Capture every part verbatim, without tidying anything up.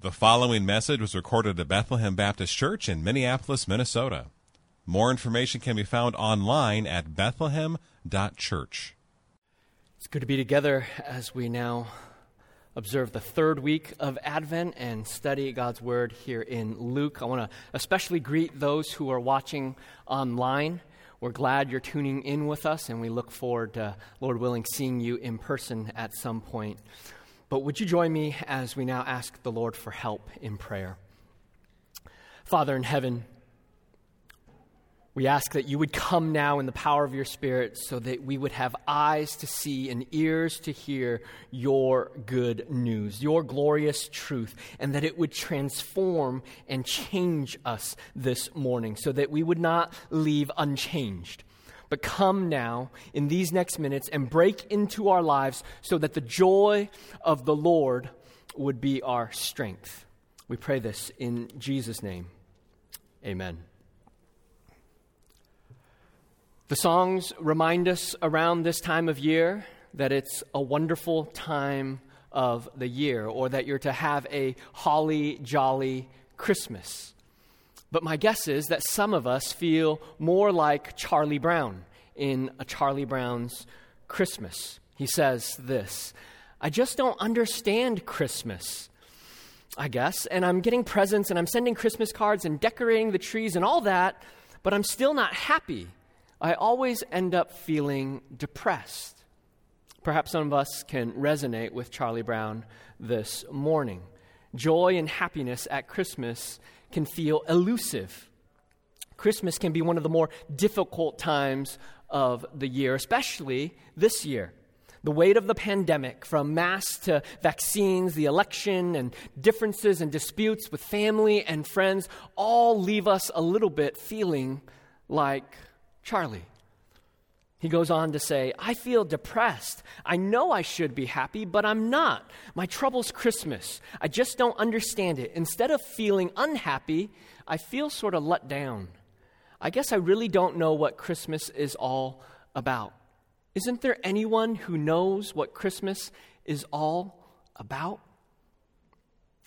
The following message was recorded at Bethlehem Baptist Church in Minneapolis, Minnesota. More information can be found online at bethlehem dot church. It's good to be together as we now observe the third week of Advent and study God's Word here in Luke. I want to especially greet those who are watching online. We're glad you're tuning in with us, and we look forward to, Lord willing, seeing you in person at some point. But would you join me as we now ask the Lord for help in prayer? Father in heaven, we ask that you would come now in the power of your Spirit so that we would have eyes to see and ears to hear your good news, your glorious truth, and that it would transform and change us this morning so that we would not leave unchanged. But come now in these next minutes and break into our lives so that the joy of the Lord would be our strength. We pray this in Jesus' name. Amen. The songs remind us around this time of year that it's a wonderful time of the year, or that you're to have a holly jolly Christmas. But my guess is that some of us feel more like Charlie Brown in A Charlie Brown's Christmas. He says this, "I just don't understand Christmas, I guess, and I'm getting presents and I'm sending Christmas cards and decorating the trees and all that, but I'm still not happy. I always end up feeling depressed." Perhaps some of us can resonate with Charlie Brown this morning. Joy and happiness at Christmas can feel elusive. Christmas can be one of the more difficult times of the year, especially this year. The weight of the pandemic, from masks to vaccines, the election, and differences and disputes with family and friends, all leave us a little bit feeling like Charlie. He goes on to say, "I feel depressed. I know I should be happy, but I'm not. My trouble's Christmas. I just don't understand it. Instead of feeling unhappy, I feel sort of let down. I guess I really don't know what Christmas is all about. Isn't there anyone who knows what Christmas is all about?"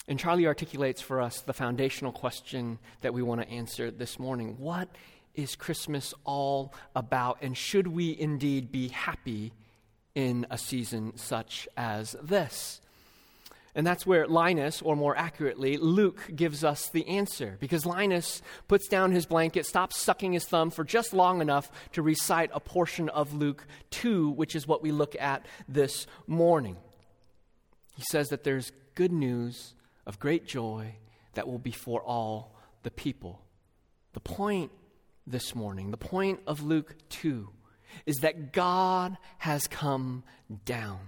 And Charlie articulates for us the foundational question that we want to answer this morning. What is Christmas all about, and should we indeed be happy in a season such as this? And that's where Linus, or more accurately, Luke gives us the answer, because Linus puts down his blanket, stops sucking his thumb for just long enough to recite a portion of Luke two, which is what we look at this morning. He says that there's good news of great joy that will be for all the people. The point this morning, the point of Luke two, is that God has come down.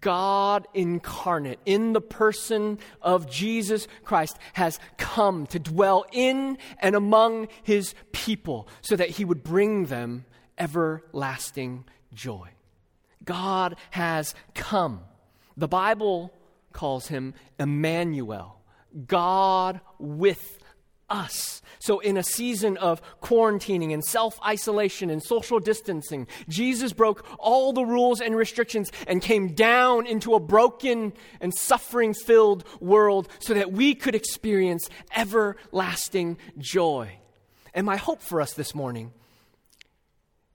God incarnate in the person of Jesus Christ has come to dwell in and among his people so that he would bring them everlasting joy. God has come. The Bible calls him Emmanuel, God with us. So in a season of quarantining and self-isolation and social distancing, Jesus broke all the rules and restrictions and came down into a broken and suffering-filled world so that we could experience everlasting joy. And my hope for us this morning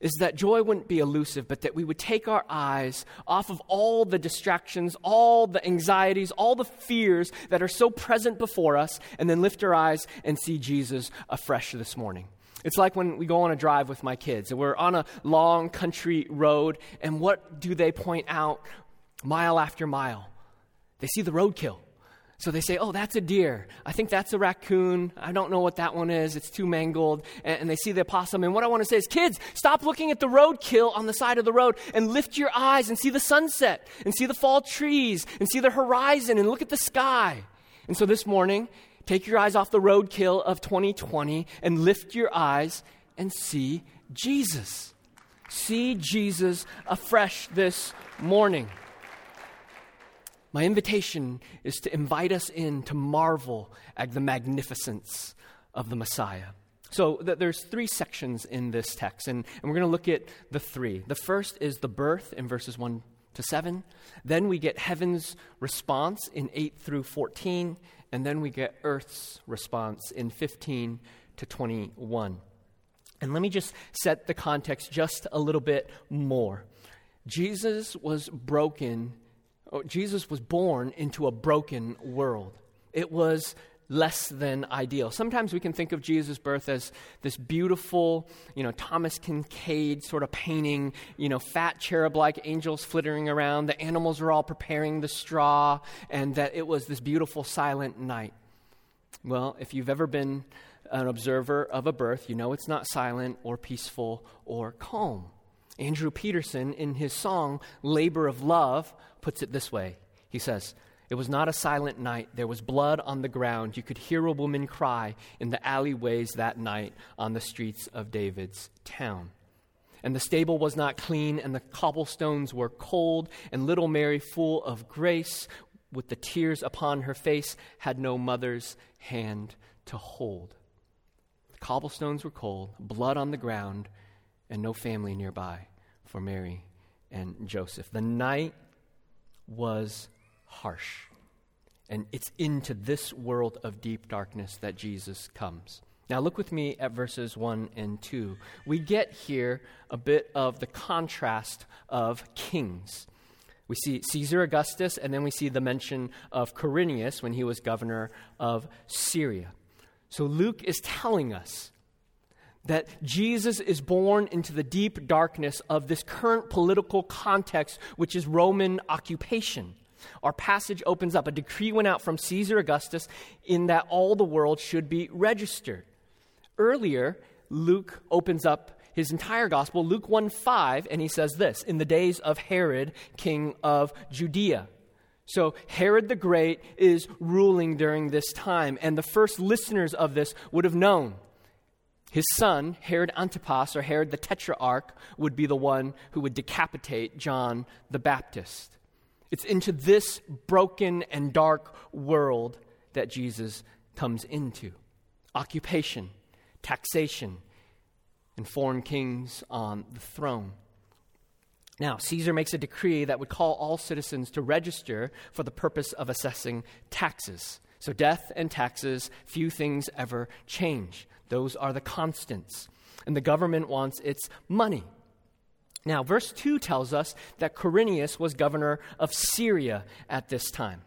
is that joy wouldn't be elusive, but that we would take our eyes off of all the distractions, all the anxieties, all the fears that are so present before us, and then lift our eyes and see Jesus afresh this morning. It's like when we go on a drive with my kids, and we're on a long country road, and what do they point out mile after mile? They see the roadkill. So they say, "Oh, that's a deer. I think that's a raccoon. I don't know what that one is. It's too mangled." And, and they see the opossum. And what I want to say is, kids, stop looking at the roadkill on the side of the road and lift your eyes and see the sunset and see the fall trees and see the horizon and look at the sky. And so this morning, take your eyes off the roadkill of twenty twenty and lift your eyes and see Jesus. See Jesus afresh this morning. My invitation is to invite us in to marvel at the magnificence of the Messiah. So th- there's three sections in this text, and, and we're going to look at the three. The first is the birth in verses one to seven. Then we get heaven's response in eight through fourteen, and then we get earth's response in fifteen to twenty-one. And let me just set the context just a little bit more. Jesus was broken. Jesus was born into a broken world. It was less than ideal. Sometimes we can think of Jesus' birth as this beautiful, you know, Thomas Kincaid sort of painting, you know, fat cherub-like angels flittering around, the animals are all preparing the straw, and that it was this beautiful silent night. Well, if you've ever been an observer of a birth, you know it's not silent or peaceful or calm. Andrew Peterson, in his song, Labor of Love, puts it this way. He says, "It was not a silent night. There was blood on the ground. You could hear a woman cry in the alleyways that night on the streets of David's town. And the stable was not clean, and the cobblestones were cold, and little Mary, full of grace, with the tears upon her face, had no mother's hand to hold." The cobblestones were cold, blood on the ground, and no family nearby for Mary and Joseph. The night was harsh. And it's into this world of deep darkness that Jesus comes. Now look with me at verses one and two. We get here a bit of the contrast of kings. We see Caesar Augustus, and then we see the mention of Quirinius when he was governor of Syria. So Luke is telling us that Jesus is born into the deep darkness of this current political context, which is Roman occupation. Our passage opens up. A decree went out from Caesar Augustus in that all the world should be registered. Earlier, Luke opens up his entire gospel, Luke one five, and he says this, "In the days of Herod, king of Judea." So Herod the Great is ruling during this time, and the first listeners of this would have known his son, Herod Antipas, or Herod the Tetrarch, would be the one who would decapitate John the Baptist. It's into this broken and dark world that Jesus comes into. Occupation, taxation, and foreign kings on the throne. Now, Caesar makes a decree that would call all citizens to register for the purpose of assessing taxes. So death and taxes, few things ever change. Those are the constants. And the government wants its money. Now, verse two tells us that Quirinius was governor of Syria at this time.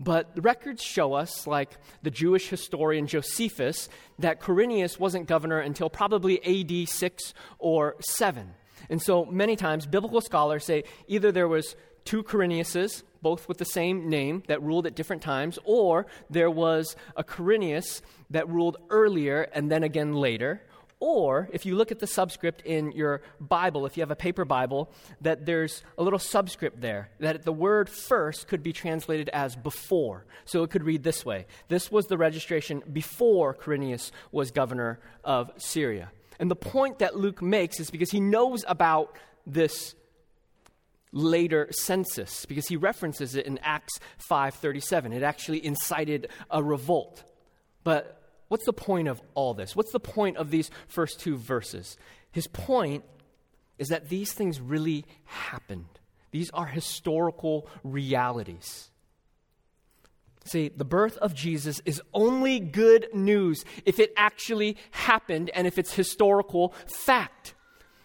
But the records show us, like the Jewish historian Josephus, that Quirinius wasn't governor until probably A D six or seven. And so many times biblical scholars say either there was two Quiriniuses, both with the same name, that ruled at different times, or there was a Quirinius that ruled earlier and then again later. Or, if you look at the subscript in your Bible, if you have a paper Bible, that there's a little subscript there, that the word first could be translated as before. So it could read this way. This was the registration before Quirinius was governor of Syria. And the point that Luke makes is because he knows about this later census, because he references it in Acts five thirty-seven. It actually incited a revolt. But what's the point of all this? What's the point of these first two verses? His point is that these things really happened. These are historical realities. See, the birth of Jesus is only good news if it actually happened and if it's historical fact.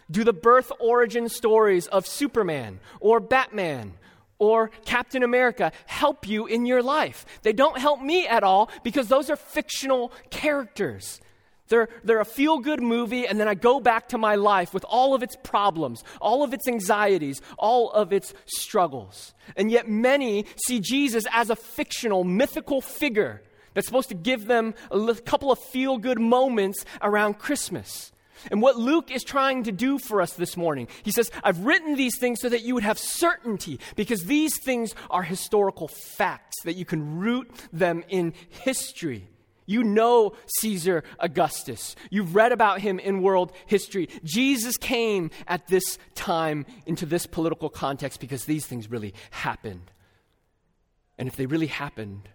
Do the birth origin stories of Superman or Batman or Captain America help you in your life? They don't help me at all because those are fictional characters. They're, they're a feel-good movie, and then I go back to my life with all of its problems, all of its anxieties, all of its struggles. And yet many see Jesus as a fictional, mythical figure that's supposed to give them a couple of feel-good moments around Christmas. And what Luke is trying to do for us this morning, he says, I've written these things so that you would have certainty, because these things are historical facts, that you can root them in history. You know Caesar Augustus. You've read about him in world history. Jesus came at this time into this political context because these things really happened. And if they really happened,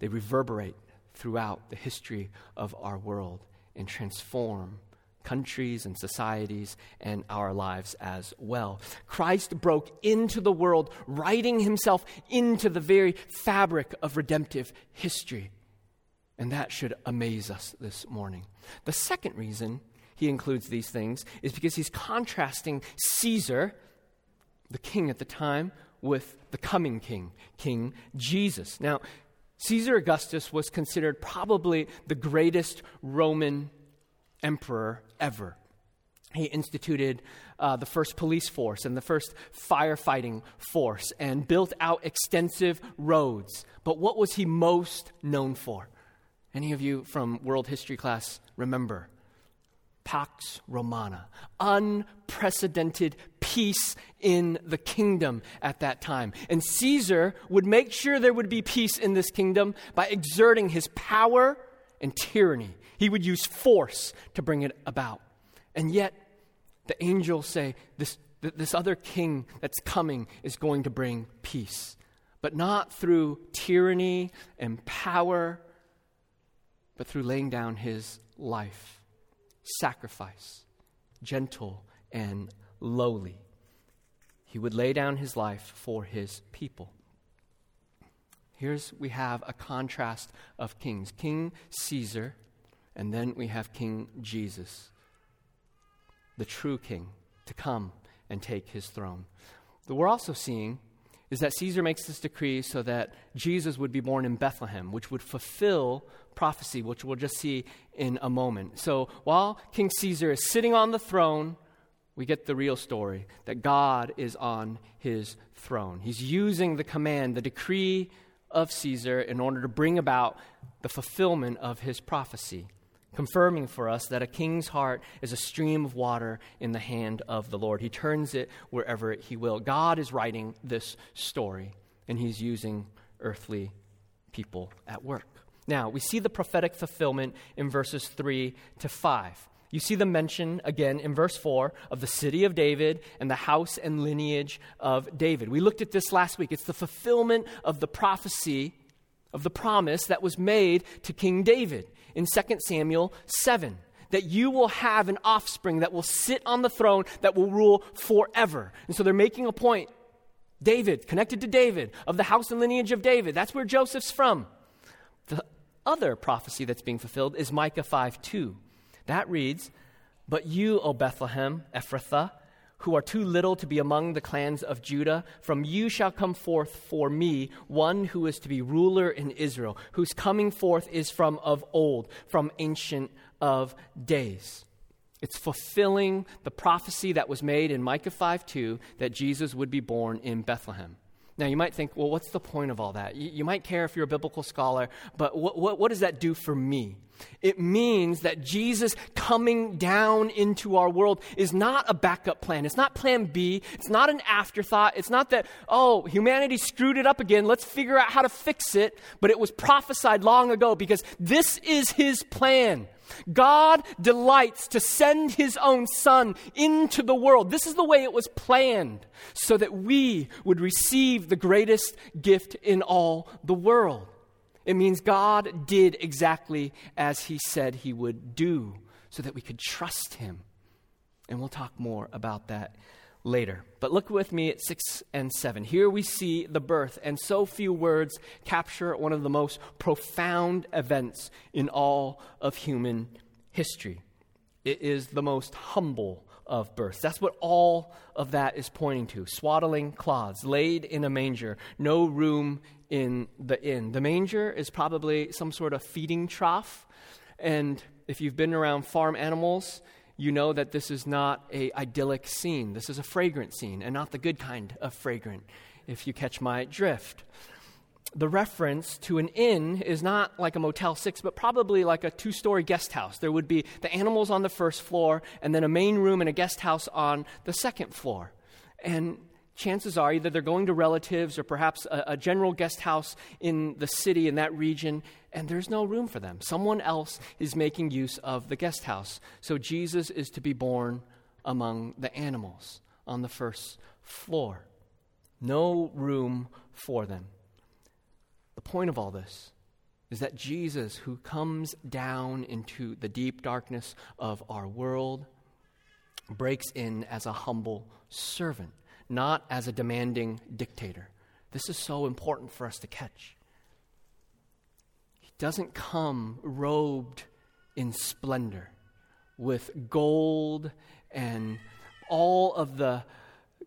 they reverberate throughout the history of our world and transform countries and societies and our lives as well. Christ broke into the world, writing himself into the very fabric of redemptive history. And that should amaze us this morning. The second reason he includes these things is because he's contrasting Caesar, the king at the time, with the coming king, King Jesus. Now, Caesar Augustus was considered probably the greatest Roman emperor ever. He instituted uh, the first police force and the first firefighting force and built out extensive roads. But what was he most known for? Any of you from world history class remember? Pax Romana, unprecedented peace in the kingdom at that time. And Caesar would make sure there would be peace in this kingdom by exerting his power and tyranny. He would use force to bring it about. And yet, the angels say this, th- this other king that's coming is going to bring peace, but not through tyranny and power, but through laying down his life. Sacrifice, gentle and lowly. He would lay down his life for his people. Here's we have a contrast of kings. King Caesar, and then we have King Jesus, the true king to come and take his throne. What we're also seeing is that Caesar makes this decree so that Jesus would be born in Bethlehem, which would fulfill prophecy, which we'll just see in a moment. So while King Caesar is sitting on the throne, we get the real story, that God is on his throne. He's using the command, the decree of Caesar, in order to bring about the fulfillment of his prophecy, confirming for us that a king's heart is a stream of water in the hand of the Lord. He turns it wherever he will. God is writing this story, and he's using earthly people at work. Now, we see the prophetic fulfillment in verses three to five. You see the mention, again, in verse four of the city of David and the house and lineage of David. We looked at this last week. It's the fulfillment of the prophecy, of the promise that was made to King David in Second Samuel seven, that you will have an offspring that will sit on the throne that will rule forever. And so they're making a point, David, connected to David, of the house and lineage of David. That's where Joseph's from. The other prophecy that's being fulfilled is Micah five two. That reads, "But you, O Bethlehem, Ephrathah, who are too little to be among the clans of Judah, from you shall come forth for me one who is to be ruler in Israel, whose coming forth is from of old, from ancient of days." It's fulfilling the prophecy that was made in Micah five two that Jesus would be born in Bethlehem. Now, you might think, well, what's the point of all that? You, you might care if you're a biblical scholar, but what, what, what does that do for me? It means that Jesus coming down into our world is not a backup plan. It's not plan B. It's not an afterthought. It's not that, oh, humanity screwed it up again. Let's figure out how to fix it. But it was prophesied long ago because this is his plan. God delights to send his own son into the world. This is the way it was planned, so that we would receive the greatest gift in all the world. It means God did exactly as he said he would do, so that we could trust him. And we'll talk more about that later. But look with me at six and seven. Here we see the birth, and so few words capture one of the most profound events in all of human history. It is the most humble of births. That's what all of that is pointing to. Swaddling cloths, laid in a manger, no room in the inn. The manger is probably some sort of feeding trough, and if you've been around farm animals, you know that this is not an idyllic scene. This is a fragrant scene, and not the good kind of fragrant, if you catch my drift. The reference to an inn is not like a Motel six, but probably like a two-story guest house. There would be the animals on the first floor, and then a main room and a guest house on the second floor. And chances are either they're going to relatives or perhaps a, a general guest house in the city in that region, and there's no room for them. Someone else is making use of the guest house. So Jesus is to be born among the animals on the first floor. No room for them. The point of all this is that Jesus, who comes down into the deep darkness of our world, breaks in as a humble servant, not as a demanding dictator. This is so important for us to catch. He doesn't come robed in splendor with gold and all of the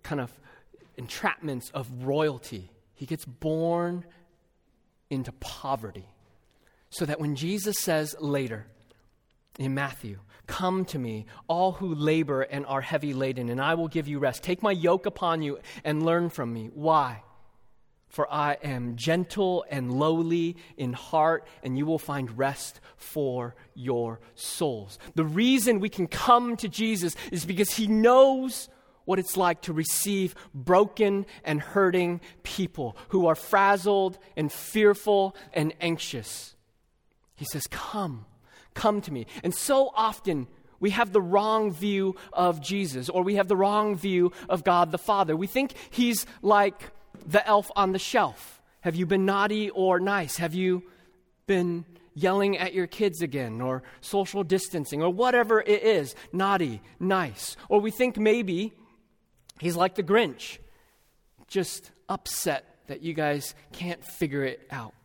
kind of entrapments of royalty. He gets born into poverty, so that when Jesus says later in Matthew, "Come to me, all who labor and are heavy laden, and I will give you rest. Take my yoke upon you and learn from me." Why? "For I am gentle and lowly in heart, and you will find rest for your souls." The reason we can come to Jesus is because he knows what it's like to receive broken and hurting people who are frazzled and fearful and anxious. He says, "Come, come to me." And so often we have the wrong view of Jesus, or we have the wrong view of God the Father. We think he's like the elf on the shelf. Have you been naughty or nice? Have you been yelling at your kids again, or social distancing, or whatever it is? Naughty, nice. Or we think maybe he's like the Grinch, just upset that you guys can't figure it out.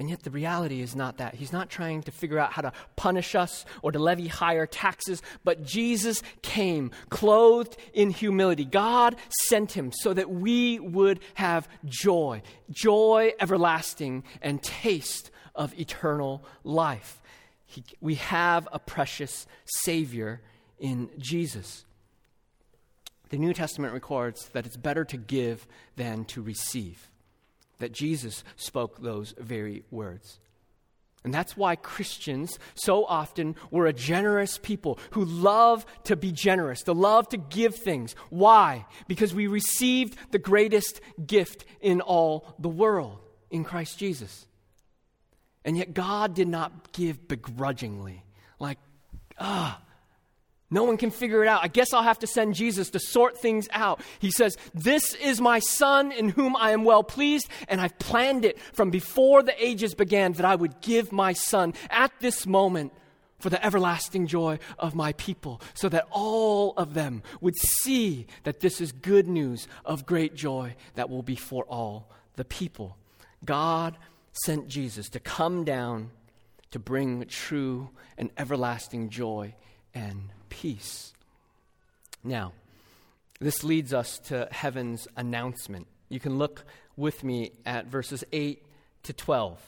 And yet the reality is not that. He's not trying to figure out how to punish us or to levy higher taxes, but Jesus came clothed in humility. God sent him so that we would have joy, joy everlasting, and taste of eternal life. He, we have a precious Savior in Jesus. The New Testament records that it's better to give than to receive, that Jesus spoke those very words. And that's why Christians so often were a generous people who love to be generous, to love to give things. Why? Because we received the greatest gift in all the world, in Christ Jesus. And yet God did not give begrudgingly, like, ah, no one can figure it out. I guess I'll have to send Jesus to sort things out. He says, "This is my son in whom I am well pleased, and I've planned it from before the ages began that I would give my son at this moment for the everlasting joy of my people, so that all of them would see that this is good news of great joy that will be for all the people." God sent Jesus to come down to bring true and everlasting joy and peace. Now, this leads us to heaven's announcement. You can look with me at verses eight to twelve.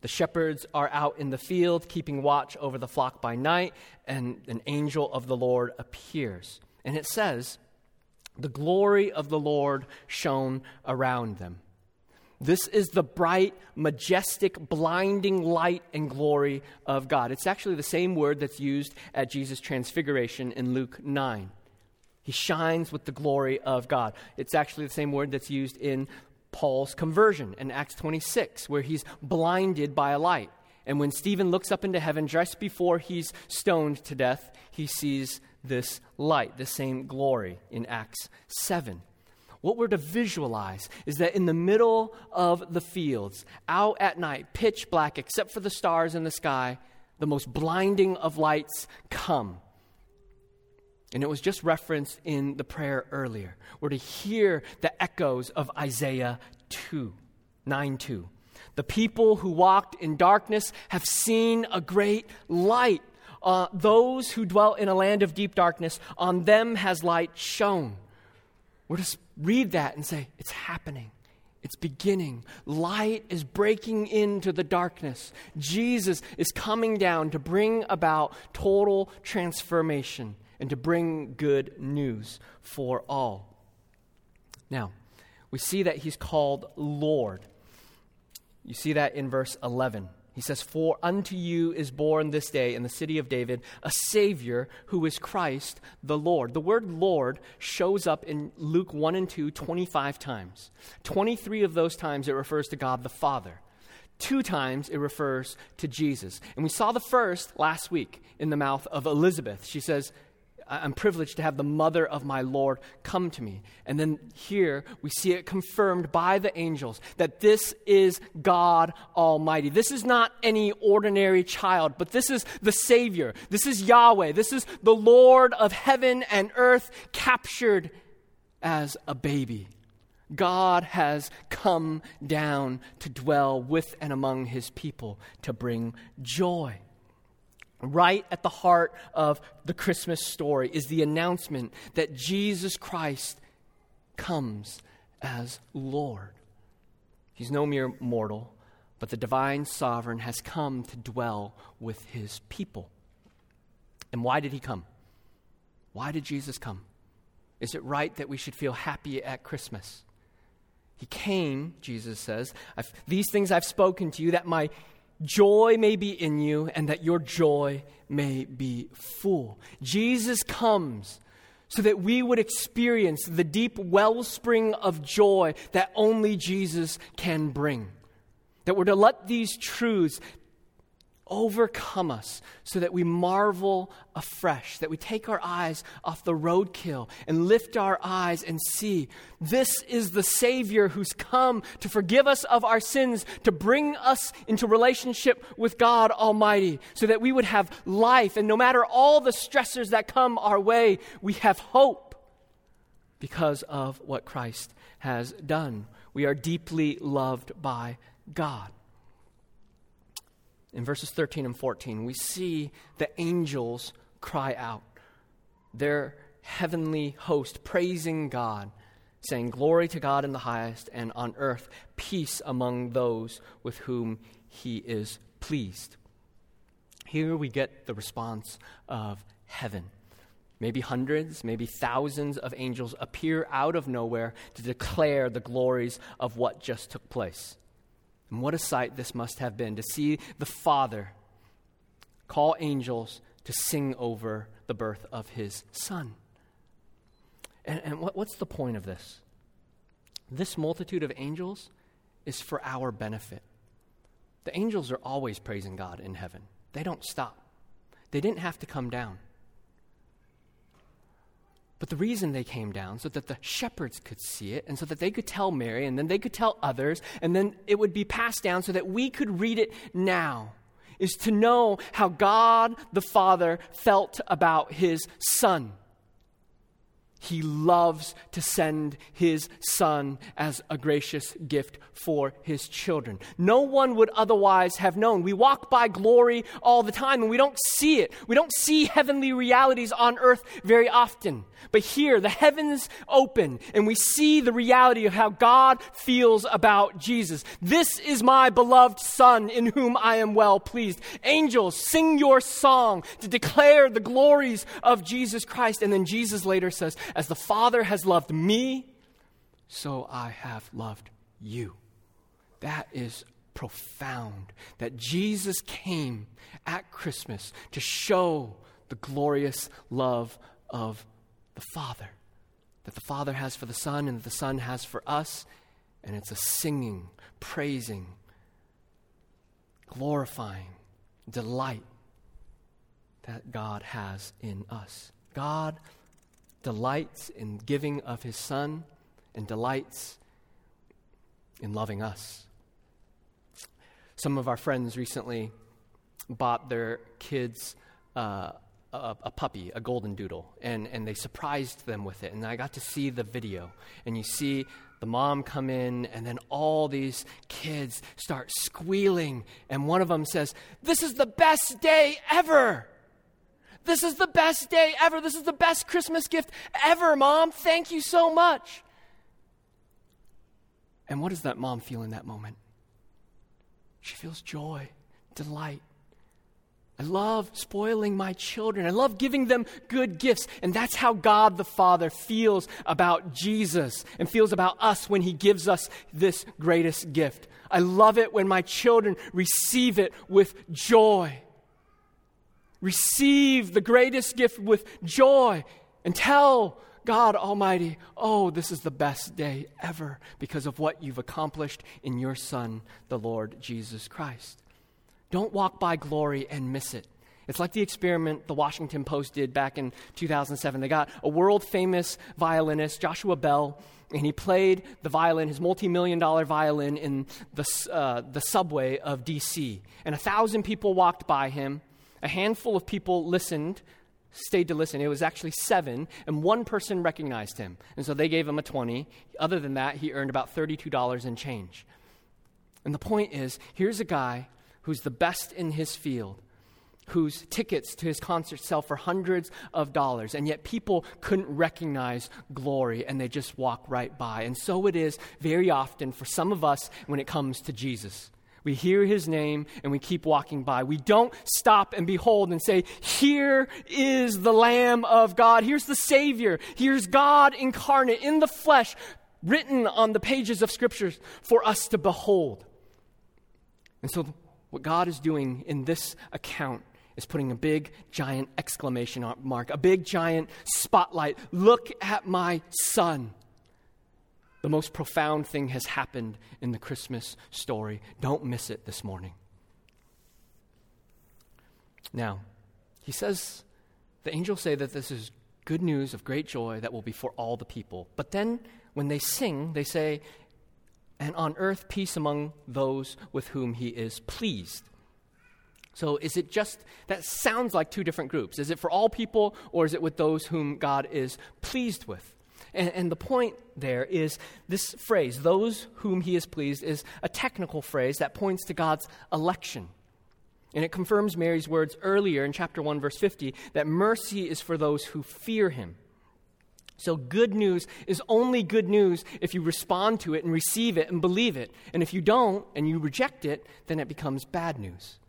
"The shepherds are out in the field, keeping watch over the flock by night, and an angel of the Lord appears." And it says, "The glory of the Lord shone around them." This is the bright, majestic, blinding light and glory of God. It's actually the same word that's used at Jesus' transfiguration in Luke nine. He shines with the glory of God. It's actually the same word that's used in Paul's conversion in Acts twenty-six, where he's blinded by a light. And when Stephen looks up into heaven just before he's stoned to death, he sees this light, the same glory in Acts seven. What we're to visualize is that in the middle of the fields, out at night, pitch black, except for the stars in the sky, the most blinding of lights come. And it was just referenced in the prayer earlier. We're to hear the echoes of Isaiah two, nine two. "The people who walked in darkness have seen a great light. Uh, those who dwell in a land of deep darkness, on them has light shone." We're to read that and say, it's happening. It's beginning. Light is breaking into the darkness. Jesus is coming down to bring about total transformation and to bring good news for all. Now, we see that he's called Lord. You see that in verse eleven. He says, "For unto you is born this day in the city of David a Savior who is Christ the Lord." The word Lord shows up in Luke one and two twenty-five times. twenty-three of those times it refers to God the Father. Two times it refers to Jesus. And we saw the first last week in the mouth of Elizabeth. She says, I'm privileged to have the mother of my Lord come to me. And then here we see it confirmed by the angels that this is God Almighty. This is not any ordinary child, but this is the Savior. This is Yahweh. This is the Lord of heaven and earth captured as a baby. God has come down to dwell with and among his people to bring joy. Right at the heart of the Christmas story is the announcement that Jesus Christ comes as Lord. He's no mere mortal, but the divine sovereign has come to dwell with his people. And why did he come? Why did Jesus come? Is it right that we should feel happy at Christmas? He came, Jesus says, I've, these things I've spoken to you, that my joy may be in you and that your joy may be full. Jesus comes so that we would experience the deep wellspring of joy that only Jesus can bring. That we're to let these truths overcome us so that we marvel afresh, that we take our eyes off the roadkill and lift our eyes and see this is the Savior who's come to forgive us of our sins, to bring us into relationship with God Almighty so that we would have life. And no matter all the stressors that come our way, we have hope because of what Christ has done. We are deeply loved by God. In verses thirteen and fourteen, we see the angels cry out, their heavenly host praising God, saying, "Glory to God in the highest, and on earth peace among those with whom he is pleased." Here we get the response of heaven. Maybe hundreds, maybe thousands of angels appear out of nowhere to declare the glories of what just took place. And what a sight this must have been to see the Father call angels to sing over the birth of his Son. And, and what, what's the point of this? This multitude of angels is for our benefit. The angels are always praising God in heaven. They don't stop. They didn't have to come down. But the reason they came down so that the shepherds could see it and so that they could tell Mary and then they could tell others and then it would be passed down so that we could read it now is to know how God the Father felt about his Son. He loves to send his Son as a gracious gift for his children. No one would otherwise have known. We walk by glory all the time and we don't see it. We don't see heavenly realities on earth very often. But here, the heavens open and we see the reality of how God feels about Jesus. "This is my beloved Son in whom I am well pleased." Angels, sing your song to declare the glories of Jesus Christ. And then Jesus later says, "As the Father has loved me, so I have loved you." That is profound, that Jesus came at Christmas to show the glorious love of the Father, that the Father has for the Son and that the Son has for us, and it's a singing, praising, glorifying delight that God has in us. God delights in giving of his Son and delights in loving us. Some of our friends recently bought their kids uh, a, a puppy, a golden doodle, and, and they surprised them with it. And I got to see the video. And you see the mom come in, and then all these kids start squealing. And one of them says, "This is the best day ever. This is the best day ever. This is the best Christmas gift ever, Mom. Thank you so much." And what does that mom feel in that moment? She feels joy, delight. I love spoiling my children. I love giving them good gifts. And that's how God the Father feels about Jesus and feels about us when he gives us this greatest gift. I love it when my children receive it with joy. Receive the greatest gift with joy and tell God Almighty, "Oh, this is the best day ever because of what you've accomplished in your Son, the Lord Jesus Christ." Don't walk by glory and miss it. It's like the experiment the Washington Post did back in two thousand seven. They got a world-famous violinist, Joshua Bell, and he played the violin, his multi-million dollar violin, in the uh, the subway of D C And a thousand people walked by him. A handful of people listened, stayed to listen. It was actually seven, and one person recognized him. And so they gave him a twenty. Other than that, he earned about thirty-two dollars in change. And the point is, here's a guy who's the best in his field, whose tickets to his concert sell for hundreds of dollars, and yet people couldn't recognize glory, and they just walk right by. And so it is very often for some of us when it comes to Jesus. We hear his name, and we keep walking by. We don't stop and behold and say, here is the Lamb of God. Here's the Savior. Here's God incarnate in the flesh, written on the pages of Scriptures for us to behold. And so what God is doing in this account is putting a big, giant exclamation mark, a big, giant spotlight. Look at my son. The most profound thing has happened in the Christmas story. Don't miss it this morning. Now, he says, the angels say that this is good news of great joy that will be for all the people. But then when they sing, they say, and on earth, peace among those with whom he is pleased. So is it just, that sounds like two different groups. Is it for all people, or is it with those whom God is pleased with? And, and the point there is this phrase, those whom he is pleased, is a technical phrase that points to God's election. And it confirms Mary's words earlier in chapter one, verse fifty, that mercy is for those who fear him. So good news is only good news if you respond to it and receive it and believe it. And if you don't and you reject it, then it becomes bad news.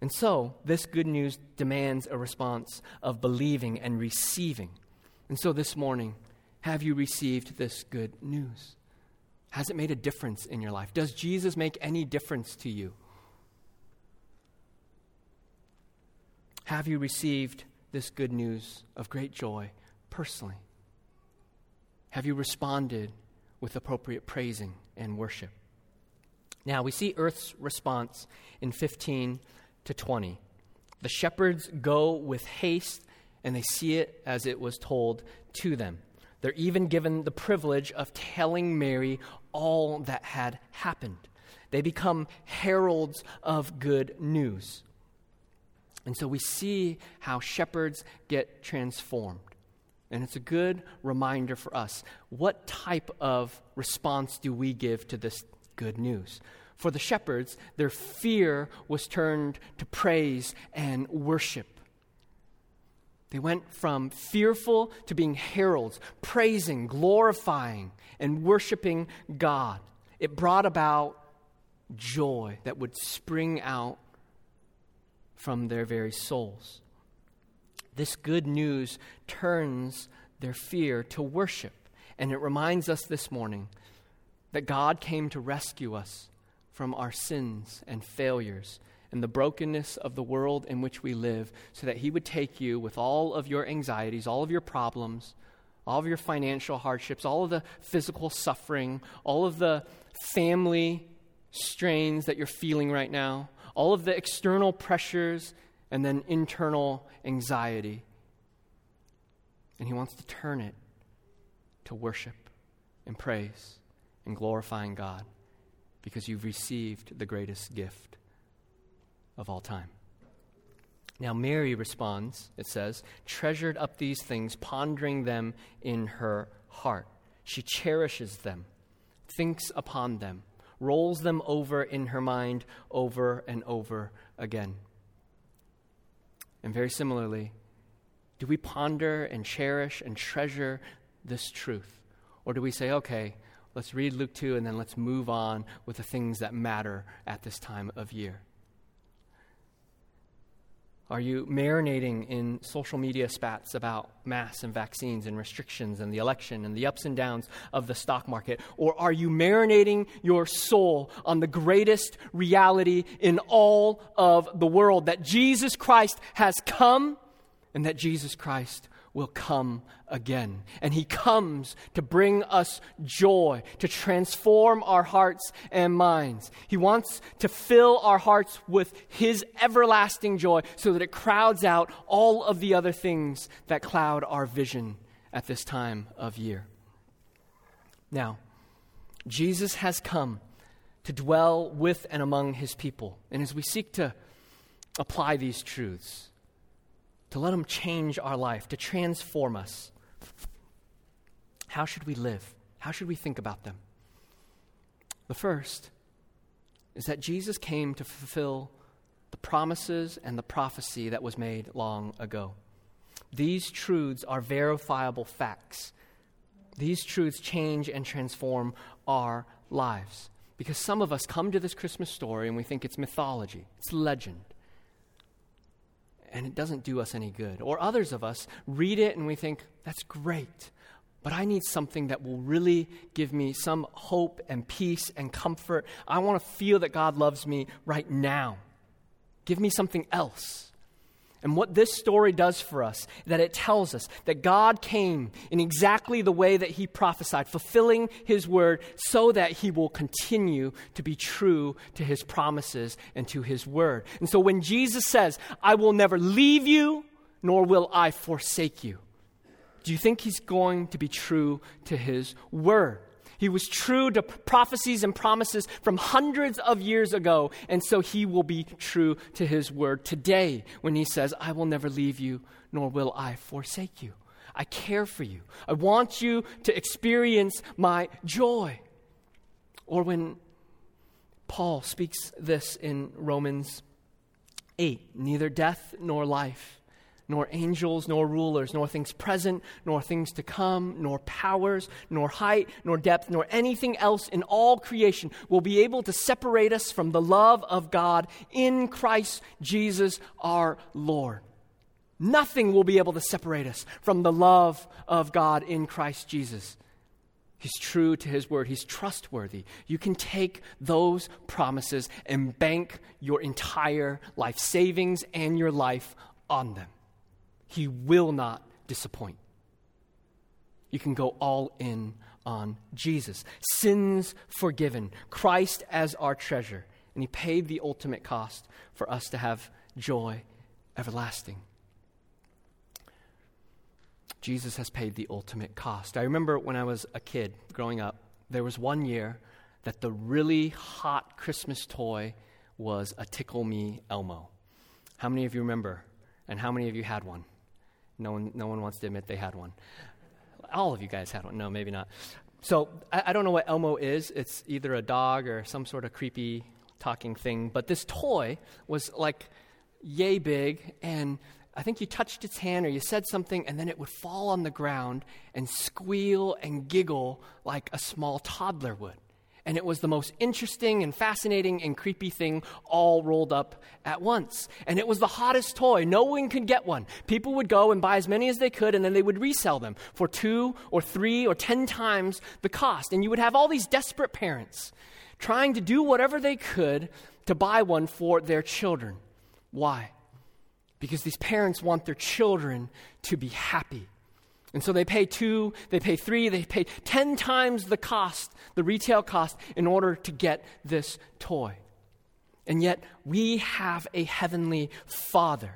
And so this good news demands a response of believing and receiving. And so this morning, have you received this good news? Has it made a difference in your life? Does Jesus make any difference to you? Have you received this good news of great joy personally? Have you responded with appropriate praising and worship? Now, we see earth's response in fifteen to twenty. The shepherds go with haste, and they see it as it was told to them. They're even given the privilege of telling Mary all that had happened. They become heralds of good news. And so we see how shepherds get transformed. And it's a good reminder for us. What type of response do we give to this good news? For the shepherds, their fear was turned to praise and worship. They went from fearful to being heralds, praising, glorifying, and worshiping God. It brought about joy that would spring out from their very souls. This good news turns their fear to worship. And it reminds us this morning that God came to rescue us from our sins and failures and the brokenness of the world in which we live, so that he would take you with all of your anxieties, all of your problems, all of your financial hardships, all of the physical suffering, all of the family strains that you're feeling right now, all of the external pressures, and then internal anxiety. And he wants to turn it to worship and praise and glorifying God, because you've received the greatest gift of all time. Now Mary responds, it says, treasured up these things, pondering them in her heart. She cherishes them, thinks upon them, rolls them over in her mind over and over again. And very similarly, do we ponder and cherish and treasure this truth? Or do we say, okay, let's read Luke two and then let's move on with the things that matter at this time of year? Are you marinating in social media spats about masks and vaccines and restrictions and the election and the ups and downs of the stock market? Or are you marinating your soul on the greatest reality in all of the world, that Jesus Christ has come and that Jesus Christ will come again. And he comes to bring us joy, to transform our hearts and minds. He wants to fill our hearts with his everlasting joy so that it crowds out all of the other things that cloud our vision at this time of year. Now, Jesus has come to dwell with and among his people. And as we seek to apply these truths, to let them change our life, to transform us, how should we live? How should we think about them? The first is that Jesus came to fulfill the promises and the prophecy that was made long ago. These truths are verifiable facts. These truths change and transform our lives. Because some of us come to this Christmas story and we think it's mythology, it's legend, and it doesn't do us any good. Or others of us read it and we think, that's great, but I need something that will really give me some hope and peace and comfort. I want to feel that God loves me right now. Give me something else. And what this story does for us, that it tells us that God came in exactly the way that he prophesied, fulfilling his word so that he will continue to be true to his promises and to his word. And so when Jesus says, I will never leave you, nor will I forsake you, do you think he's going to be true to his word? He was true to prophecies and promises from hundreds of years ago, and so he will be true to his word today when he says, I will never leave you, nor will I forsake you. I care for you. I want you to experience my joy. Or when Paul speaks this in Romans eight, neither death nor life, nor angels, nor rulers, nor things present, nor things to come, nor powers, nor height, nor depth, nor anything else in all creation will be able to separate us from the love of God in Christ Jesus our Lord. Nothing will be able to separate us from the love of God in Christ Jesus. He's true to his word. He's trustworthy. You can take those promises and bank your entire life savings and your life on them. He will not disappoint. You can go all in on Jesus. Sins forgiven, Christ as our treasure, and he paid the ultimate cost for us to have joy everlasting. Jesus has paid the ultimate cost. I remember when I was a kid growing up, there was one year that the really hot Christmas toy was a Tickle Me Elmo. How many of you remember? And how many of you had one? No one no one wants to admit they had one. All of you guys had one. No, maybe not. So I, I don't know what Elmo is. It's either a dog or some sort of creepy talking thing. But this toy was like yay big. And I think you touched its hand or you said something and then it would fall on the ground and squeal and giggle like a small toddler would. And it was the most interesting and fascinating and creepy thing all rolled up at once. And it was the hottest toy. No one could get one. People would go and buy as many as they could, and then they would resell them for two or three or ten times the cost. And you would have all these desperate parents trying to do whatever they could to buy one for their children. Why? Because these parents want their children to be happy. And so they pay two, they pay three, they pay ten times the cost, the retail cost, in order to get this toy. And yet we have a heavenly Father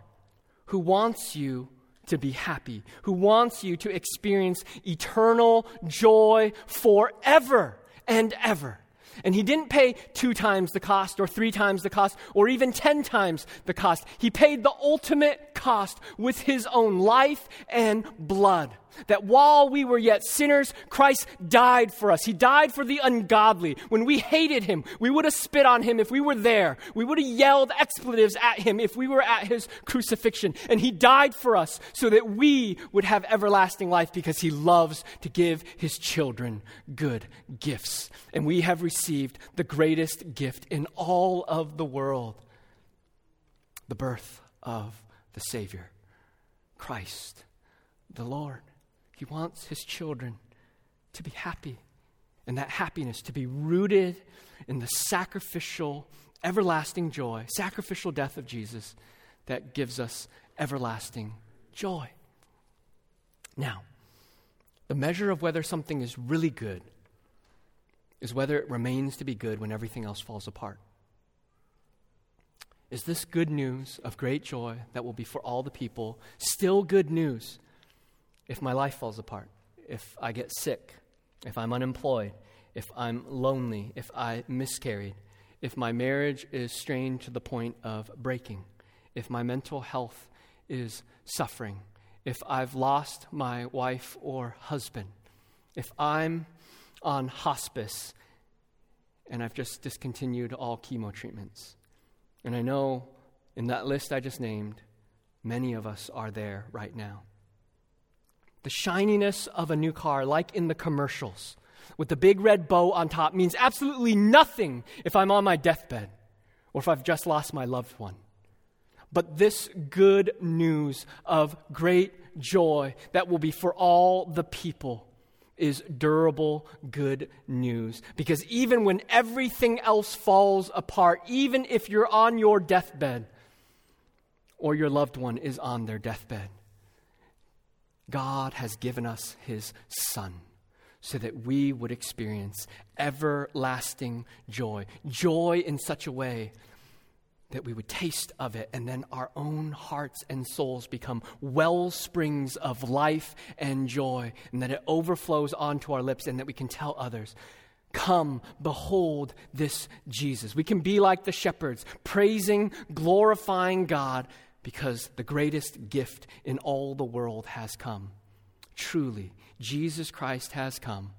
who wants you to be happy, who wants you to experience eternal joy forever and ever. And he didn't pay two times the cost or three times the cost or even ten times the cost. He paid the ultimate cost with his own life and blood. That while we were yet sinners, Christ died for us. He died for the ungodly. When we hated him, we would have spit on him if we were there. We would have yelled expletives at him if we were at his crucifixion. And he died for us so that we would have everlasting life because he loves to give his children good gifts. And we have received the greatest gift in all of the world, the birth of the Savior, Christ the Lord. He wants his children to be happy, and that happiness to be rooted in the sacrificial, everlasting joy, sacrificial death of Jesus that gives us everlasting joy. Now, the measure of whether something is really good is whether it remains to be good when everything else falls apart. Is this good news of great joy that will be for all the people still good news if my life falls apart, if I get sick, if I'm unemployed, if I'm lonely, if I miscarried, if my marriage is strained to the point of breaking, if my mental health is suffering, if I've lost my wife or husband, if I'm on hospice and I've just discontinued all chemo treatments. And I know in that list I just named, many of us are there right now. The shininess of a new car, like in the commercials, with the big red bow on top, means absolutely nothing if I'm on my deathbed or if I've just lost my loved one. But this good news of great joy that will be for all the people is durable good news. Because even when everything else falls apart, even if you're on your deathbed or your loved one is on their deathbed, God has given us his Son so that we would experience everlasting joy. Joy in such a way that we would taste of it, and then our own hearts and souls become well springs of life and joy, and that it overflows onto our lips, and that we can tell others, come, behold this Jesus. We can be like the shepherds, praising, glorifying God, because the greatest gift in all the world has come. Truly, Jesus Christ has come,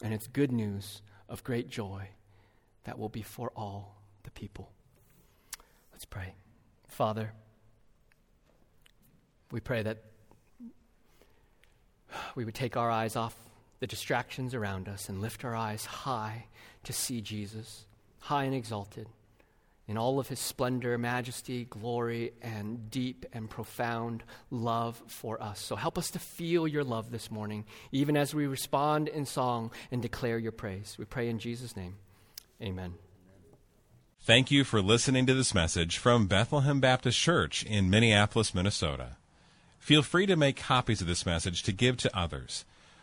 and it's good news of great joy that will be for all the people. Let's pray. Father, we pray that we would take our eyes off the distractions around us and lift our eyes high to see Jesus, high and exalted, in all of his splendor, majesty, glory, and deep and profound love for us. So help us to feel your love this morning, even as we respond in song and declare your praise. We pray in Jesus' name. Amen. Thank you for listening to this message from Bethlehem Baptist Church in Minneapolis, Minnesota. Feel free to make copies of this message to give to others,